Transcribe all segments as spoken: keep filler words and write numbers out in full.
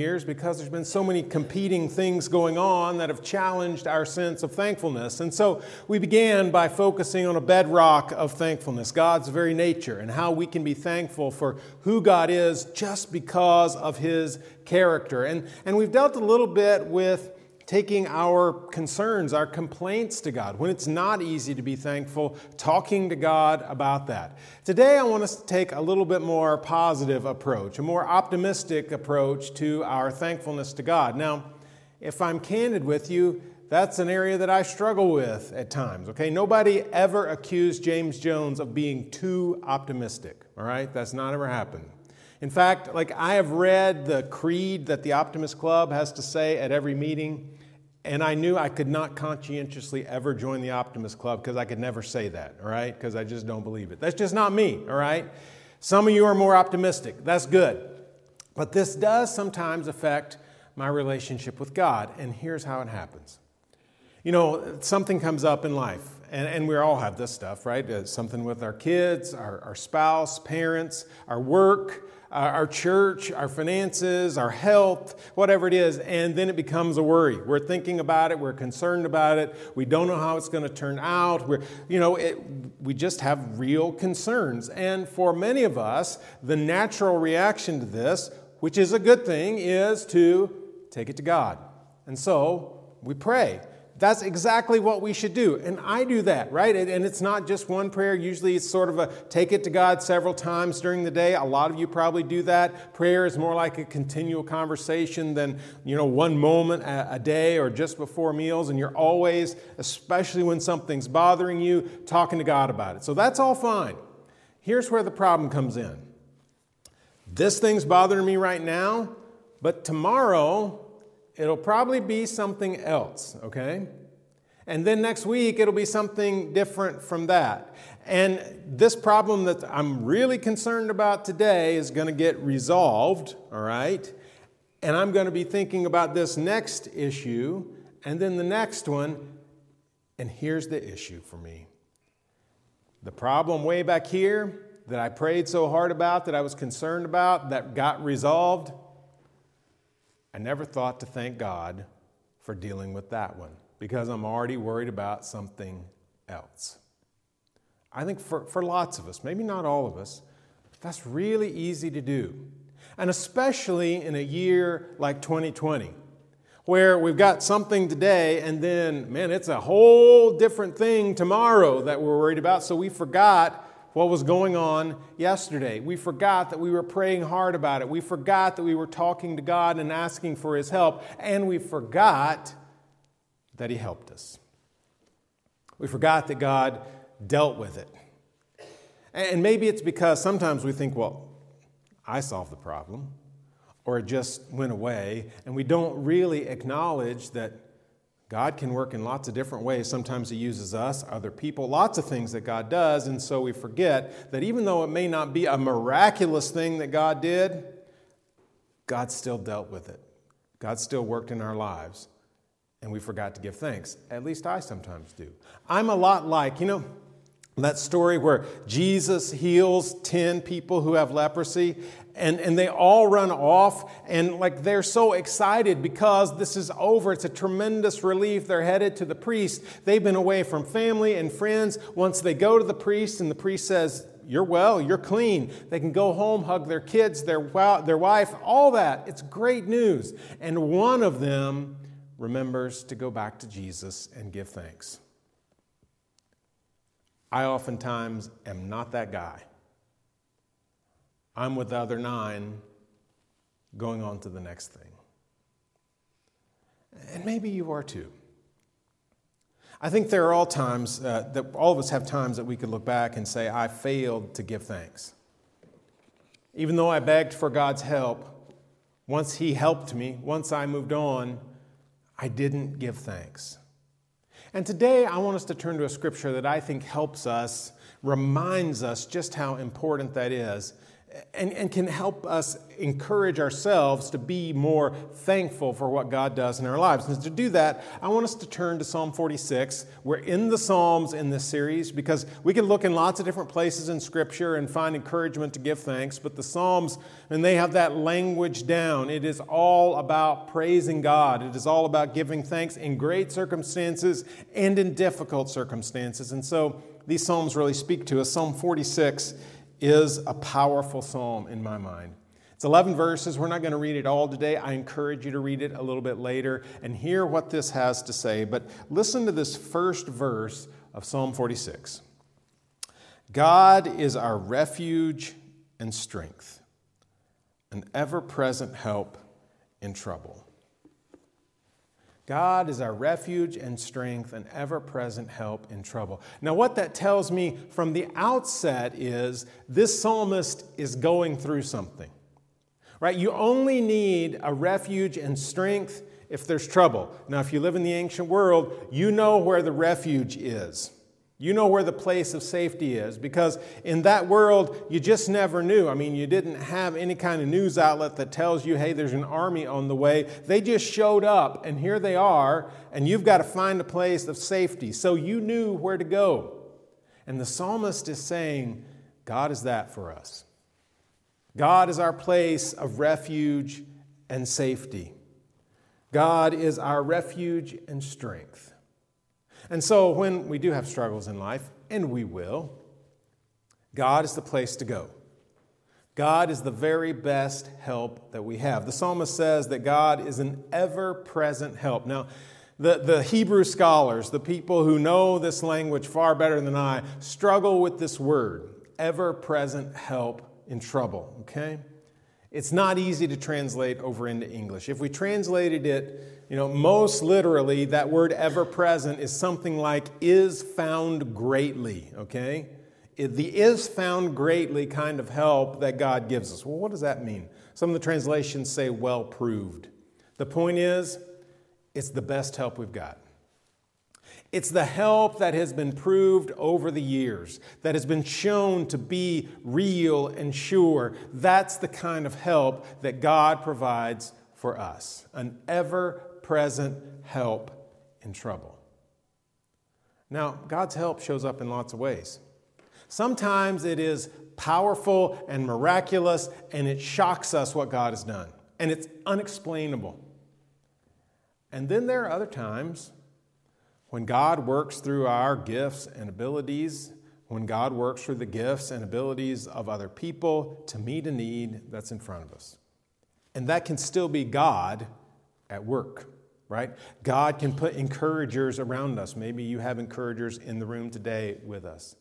years because there's been so many competing things going on that have challenged our sense of thankfulness. And so we began by focusing on a bedrock of thankfulness, God's very nature, and how we can be thankful for who God is just because of His character. And, and we've dealt a little bit with taking our concerns, our complaints to God. When it's not easy to be thankful, talking to God about that. Today I want us to take a little bit more positive approach, a more optimistic approach to our thankfulness to God. Now, if I'm candid with you, that's an area that I struggle with at times, okay? Nobody ever accused James Jones of being too optimistic, all right? That's not ever happened. In fact, like I have read the creed that the Optimist Club has to say at every meeting, and I knew I could not conscientiously ever join the Optimist Club because I could never say that, all right? Because I just don't believe it. That's just not me, all right? Some of you are more optimistic. That's good. But this does sometimes affect my relationship with God, and here's how it happens. You know, something comes up in life, and, and we all have this stuff, right? It's something with our kids, our, our spouse, parents, our work, our church, our finances, our health, whatever it is, and then it becomes a worry. We're thinking about it. We're concerned about it. We don't know how it's going to turn out. We're, you know, it, we just have real concerns. And for many of us, the natural reaction to this, which is a good thing, is to take it to God. And so we pray. That's exactly what we should do. And I do that, right? And it's not just one prayer. Usually it's sort of a take it to God several times during the day. A lot of you probably do that. Prayer is more like a continual conversation than, you know, one moment a day or just before meals. And you're always, especially when something's bothering you, talking to God about it. So that's all fine. Here's where the problem comes in. This thing's bothering me right now, but tomorrow it'll probably be something else, okay? And then next week, it'll be something different from that. And this problem that I'm really concerned about today is going to get resolved, all right? And I'm going to be thinking about this next issue and then the next one. And here's the issue for me. The problem way back here that I prayed so hard about, that I was concerned about, that got resolved, I never thought to thank God for dealing with that one because I'm already worried about something else. I think for, for lots of us, maybe not all of us, that's really easy to do. And especially in a year like twenty twenty, where we've got something today and then, man, it's a whole different thing tomorrow that we're worried about. So we forgot what was going on yesterday. We forgot that we were praying hard about it. We forgot that we were talking to God and asking for His help. And we forgot that He helped us. We forgot that God dealt with it. And maybe it's because sometimes we think, well, I solved the problem, or it just went away. And we don't really acknowledge that God can work in lots of different ways. Sometimes He uses us, other people, lots of things that God does. And so we forget that even though it may not be a miraculous thing that God did, God still dealt with it. God still worked in our lives. And we forgot to give thanks. At least I sometimes do. I'm a lot like, you know, that story where Jesus heals ten people who have leprosy, and, and they all run off, and like they're so excited because this is over. It's a tremendous relief. They're headed to the priest. They've been away from family and friends. Once they go to the priest and the priest says, "You're well, you're clean," they can go home, hug their kids, their, their wife, all that. It's great news. And one of them remembers to go back to Jesus and give thanks. I oftentimes am not that guy. I'm with the other nine going on to the next thing. And maybe you are too. I think there are all times, uh, that all of us have times that we could look back and say, I failed to give thanks. Even though I begged for God's help, once He helped me, once I moved on, I didn't give thanks. And today I want us to turn to a scripture that I think helps us, reminds us just how important that is, and, and can help us encourage ourselves to be more thankful for what God does in our lives. And to do that, I want us to turn to Psalm forty-six. We're in the Psalms in this series because we can look in lots of different places in Scripture and find encouragement to give thanks, but the Psalms, and they have that language down. It is all about praising God. It is all about giving thanks in great circumstances and in difficult circumstances. And so these Psalms really speak to us. Psalm forty-six is a powerful psalm in my mind. It's eleven verses. We're not going to read it all today. I encourage you to read it a little bit later and hear what this has to say. But listen to this first verse of Psalm forty-six. God is our refuge and strength, an ever-present help in trouble. God is our refuge and strength, an ever-present help in trouble. Now, what that tells me from the outset is this psalmist is going through something, right? You only need a refuge and strength if there's trouble. Now, if you live in the ancient world, you know where the refuge is. You know where the place of safety is, because in that world, you just never knew. I mean, you didn't have any kind of news outlet that tells you, hey, there's an army on the way. They just showed up, and here they are, and you've got to find a place of safety. So you knew where to go. And the psalmist is saying, God is that for us. God is our place of refuge and safety. God is our refuge and strength. And so when we do have struggles in life, and we will, God is the place to go. God is the very best help that we have. The psalmist says that God is an ever-present help. Now, the, the Hebrew scholars, the people who know this language far better than I, struggle with this word, ever-present help in trouble, okay? It's not easy to translate over into English. If we translated it, you know, most literally, that word ever-present is something like is found greatly, okay? The is found greatly kind of help that God gives us. Well, what does that mean? Some of the translations say well proved. The point is, it's the best help we've got. It's the help that has been proved over the years, that has been shown to be real and sure. That's the kind of help that God provides for us, an ever-present present help in trouble. Now, God's help shows up in lots of ways. Sometimes it is powerful and miraculous, and it shocks us what God has done, and it's unexplainable. And then there are other times when God works through our gifts and abilities, when God works through the gifts and abilities of other people to meet a need that's in front of us. And that can still be God at work. Right? God can put encouragers around us. Maybe you have encouragers in the room today with us.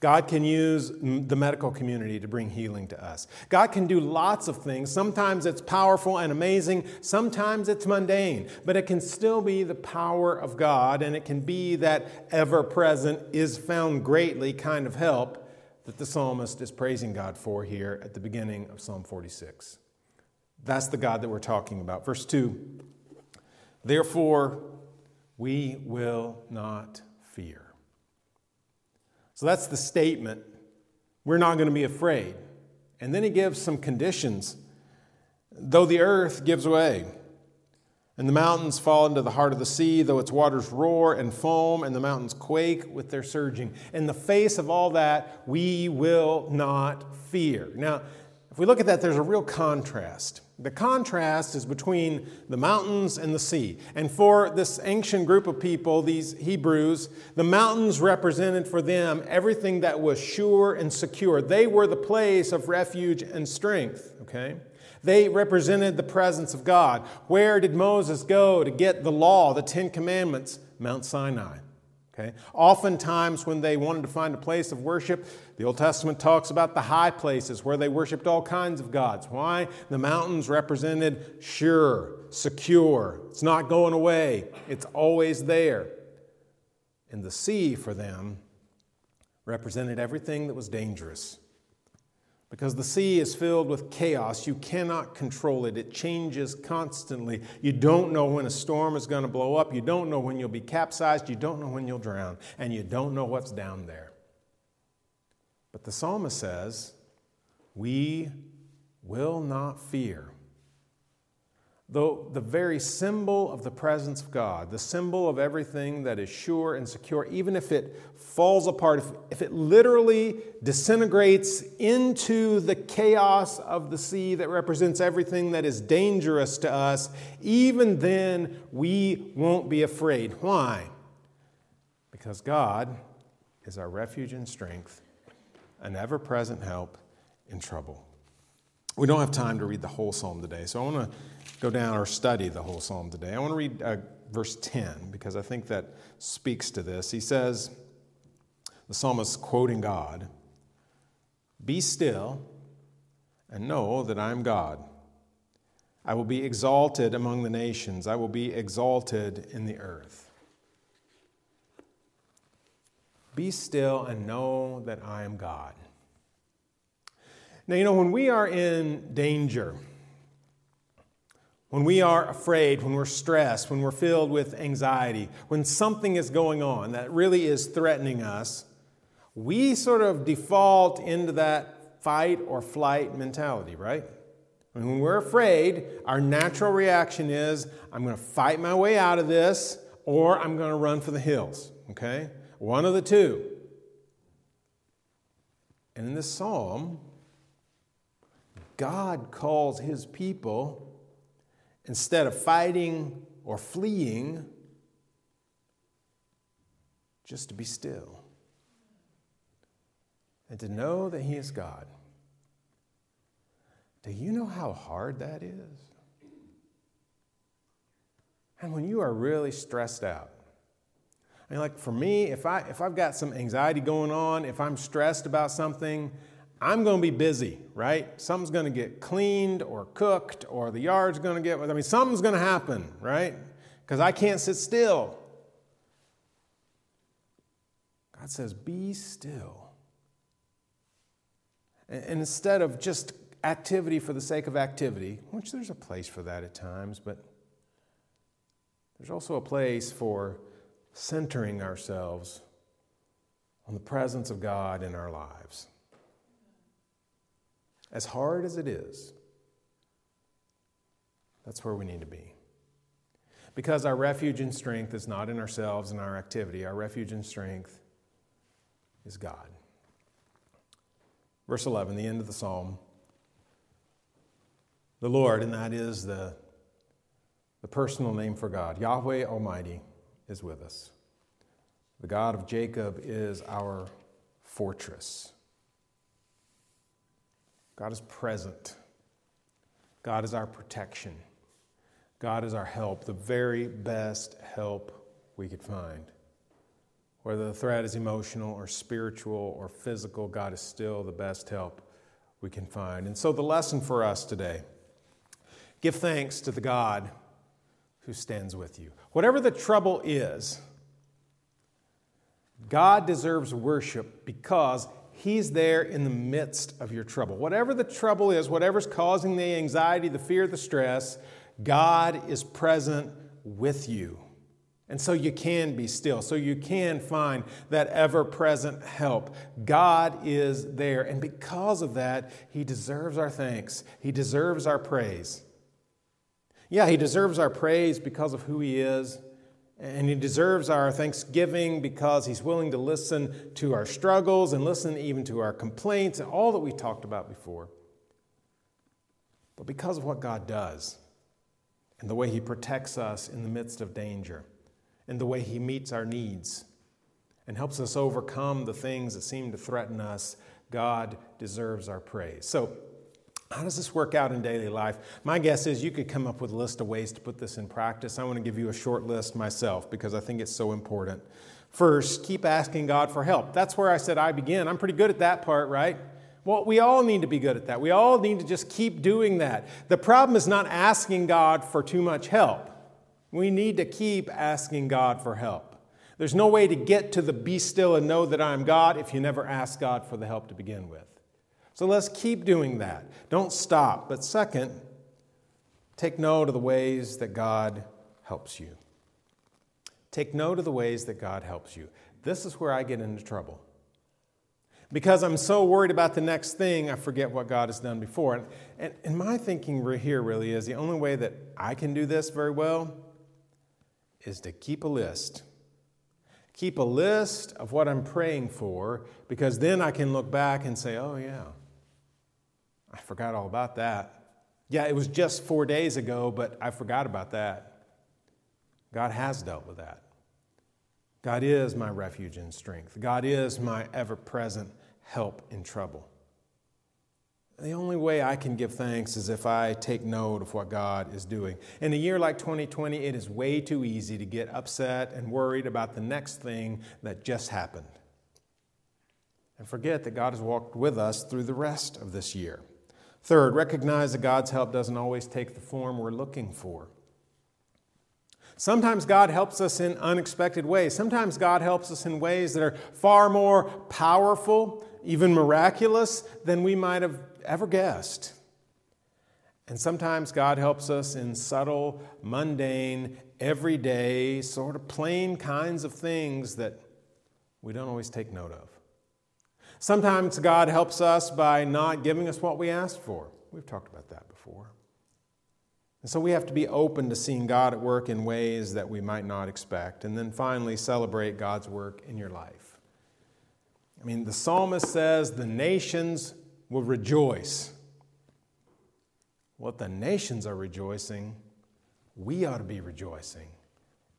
God can use the medical community to bring healing to us. God can do lots of things. Sometimes it's powerful and amazing. Sometimes it's mundane. But it can still be the power of God, and it can be that ever-present, is found greatly kind of help that the psalmist is praising God for here at the beginning of Psalm forty-six. That's the God that we're talking about. Verse two. Therefore, we will not fear. So that's the statement. We're not going to be afraid. And then he gives some conditions. Though the earth gives way, and the mountains fall into the heart of the sea, though its waters roar and foam, and the mountains quake with their surging. In the face of all that, we will not fear. Now, if we look at that, there's a real contrast. The contrast is between the mountains and the sea. And for this ancient group of people, these Hebrews, the mountains represented for them everything that was sure and secure. They were the place of refuge and strength, okay? They represented the presence of God. Where did Moses go to get the law, the Ten Commandments? Mount Sinai. Okay. Oftentimes when they wanted to find a place of worship, the Old Testament talks about the high places where they worshiped all kinds of gods. Why? The mountains represented sure, secure. It's not going away. It's always there. And the sea for them represented everything that was dangerous. Because the sea is filled with chaos. You cannot control it. It changes constantly. You don't know when a storm is going to blow up. You don't know when you'll be capsized. You don't know when you'll drown. And you don't know what's down there. But the psalmist says, we will not fear. Though the very symbol of the presence of God, the symbol of everything that is sure and secure, even if it falls apart, if, if it literally disintegrates into the chaos of the sea that represents everything that is dangerous to us, even then we won't be afraid. Why? Because God is our refuge and strength, an ever-present help in trouble. We don't have time to read the whole psalm today, so I want to go down or study the whole psalm today. I want to read uh, verse ten because I think that speaks to this. He says, the psalmist quoting God, "Be still and know that I am God. I will be exalted among the nations. I will be exalted in the earth." Be still and know that I am God. Now, you know, when we are in danger, when we are afraid, when we're stressed, when we're filled with anxiety, when something is going on that really is threatening us, we sort of default into that fight or flight mentality, right? I mean, when we're afraid, our natural reaction is, I'm going to fight my way out of this, or I'm going to run for the hills, okay? One of the two. And in this psalm, God calls his people, instead of fighting or fleeing, just to be still and to know that he is God. Do you know how hard that is? And when you are really stressed out, I mean, like for me, if, I, if I've got some anxiety going on, if I'm stressed about something, I'm going to be busy, right? Something's going to get cleaned or cooked or the yard's going to get, I mean, something's going to happen, right? Because I can't sit still. God says, be still. And instead of just activity for the sake of activity, which there's a place for that at times, but there's also a place for centering ourselves on the presence of God in our lives. As hard as it is, that's where we need to be. Because our refuge and strength is not in ourselves and our activity. Our refuge and strength is God. Verse eleven, the end of the psalm. The Lord, and that is the, the personal name for God, Yahweh Almighty, is with us. The God of Jacob is our fortress. God is present. God is our protection. God is our help, the very best help we could find. Whether the threat is emotional or spiritual or physical, God is still the best help we can find. And so the lesson for us today, give thanks to the God who stands with you. Whatever the trouble is, God deserves worship because he's there in the midst of your trouble. Whatever the trouble is, whatever's causing the anxiety, the fear, the stress, God is present with you. And so you can be still. So you can find that ever-present help. God is there. And because of that, he deserves our thanks. He deserves our praise. Yeah, he deserves our praise because of who he is. And he deserves our thanksgiving because he's willing to listen to our struggles and listen even to our complaints and all that we talked about before. But because of what God does and the way he protects us in the midst of danger and the way he meets our needs and helps us overcome the things that seem to threaten us, God deserves our praise. So how does this work out in daily life? My guess is you could come up with a list of ways to put this in practice. I want to give you a short list myself because I think it's so important. First, keep asking God for help. That's where I said I begin. I'm pretty good at that part, right? Well, we all need to be good at that. We all need to just keep doing that. The problem is not asking God for too much help. We need to keep asking God for help. There's no way to get to the be still and know that I am God if you never ask God for the help to begin with. So let's keep doing that. Don't stop. But second, take note of the ways that God helps you. Take note of the ways that God helps you. This is where I get into trouble. Because I'm so worried about the next thing, I forget what God has done before. And, and, and my thinking here really is the only way that I can do this very well is to keep a list. Keep a list of what I'm praying for, because then I can look back and say, oh yeah, I forgot all about that. Yeah, it was just four days ago, but I forgot about that. God has dealt with that. God is my refuge and strength. God is my ever-present help in trouble. The only way I can give thanks is if I take note of what God is doing. In a year like twenty twenty, it is way too easy to get upset and worried about the next thing that just happened and forget that God has walked with us through the rest of this year. Third, recognize that God's help doesn't always take the form we're looking for. Sometimes God helps us in unexpected ways. Sometimes God helps us in ways that are far more powerful, even miraculous, than we might have ever guessed. And sometimes God helps us in subtle, mundane, everyday, sort of plain kinds of things that we don't always take note of. Sometimes God helps us by not giving us what we asked for. We've talked about that before. And so we have to be open to seeing God at work in ways that we might not expect. And then finally, celebrate God's work in your life. I mean, the psalmist says the nations will rejoice. Well, if the nations are rejoicing, we ought to be rejoicing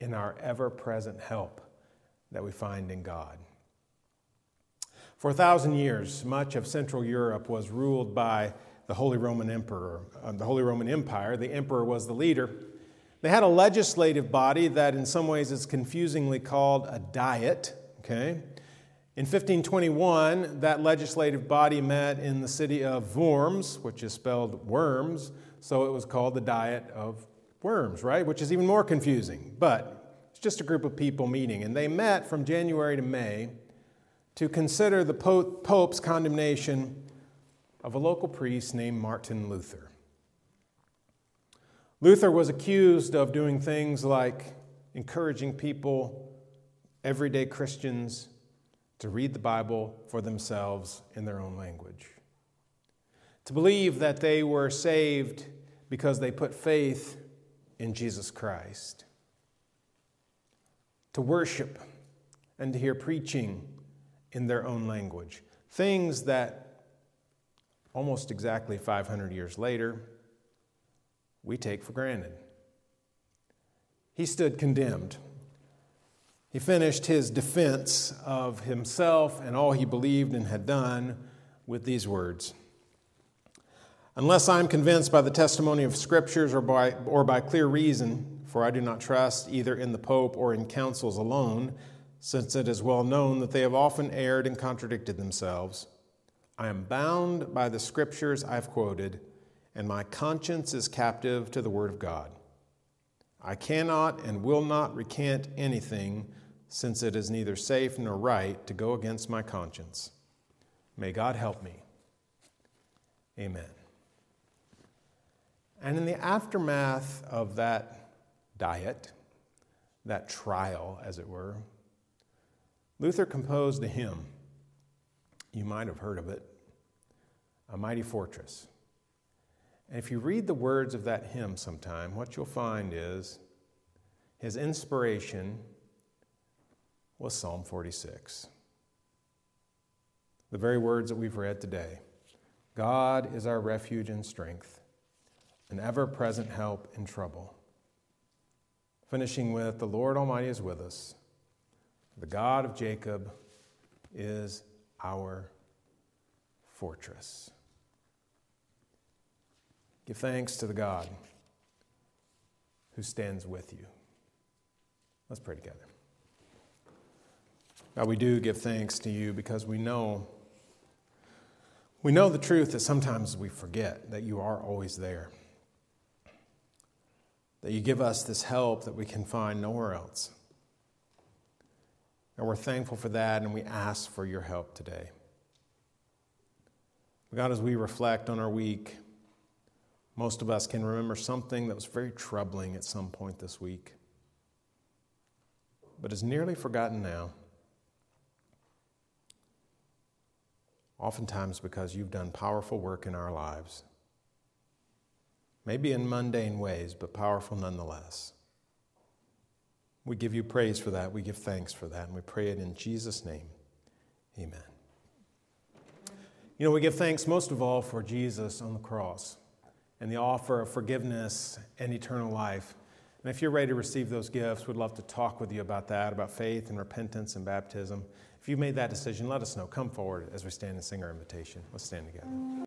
in our ever-present help that we find in God. For a thousand years, much of Central Europe was ruled by the Holy Roman Emperor, uh, the Holy Roman Empire. The emperor was the leader. They had a legislative body that in some ways is confusingly called a diet. Okay? In fifteen twenty-one, that legislative body met in the city of Worms, which is spelled Worms, so it was called the Diet of Worms, right? Which is even more confusing, but it's just a group of people meeting. And they met from January to May to consider the Pope's condemnation of a local priest named Martin Luther. Luther was accused of doing things like encouraging people, everyday Christians, to read the Bible for themselves in their own language, to believe that they were saved because they put faith in Jesus Christ, to worship and to hear preaching in their own language, things that almost exactly five hundred years later, we take for granted. He stood condemned. He finished his defense of himself and all he believed and had done with these words. Unless I am convinced by the testimony of scriptures or by, or by clear reason, for I do not trust either in the Pope or in councils alone, since it is well known that they have often erred and contradicted themselves, I am bound by the scriptures I've quoted, and my conscience is captive to the word of God. I cannot and will not recant anything, since it is neither safe nor right to go against my conscience. May God help me. Amen. And in the aftermath of that diet, that trial, as it were, Luther composed a hymn. You might have heard of it, A Mighty Fortress. And if you read the words of that hymn sometime, what you'll find is his inspiration was Psalm forty-six. The very words that we've read today. God is our refuge and strength, an ever-present help in trouble. Finishing with, the Lord Almighty is with us. The God of Jacob is our fortress. Give thanks to the God who stands with you. Let's pray together. God, we do give thanks to you because we know, we know the truth that sometimes we forget, that you are always there, that you give us this help that we can find nowhere else. And we're thankful for that, and we ask for your help today. God, as we reflect on our week, most of us can remember something that was very troubling at some point this week, but is nearly forgotten now. oftentimes because you've done powerful work in our lives. Maybe in mundane ways, but powerful nonetheless. We give you praise for that. We give thanks for that. And we pray it in Jesus' name. Amen. You know, we give thanks most of all for Jesus on the cross and the offer of forgiveness and eternal life. And if you're ready to receive those gifts, we'd love to talk with you about that, about faith and repentance and baptism. If you've made that decision, let us know. Come forward as we stand and sing our invitation. Let's stand together.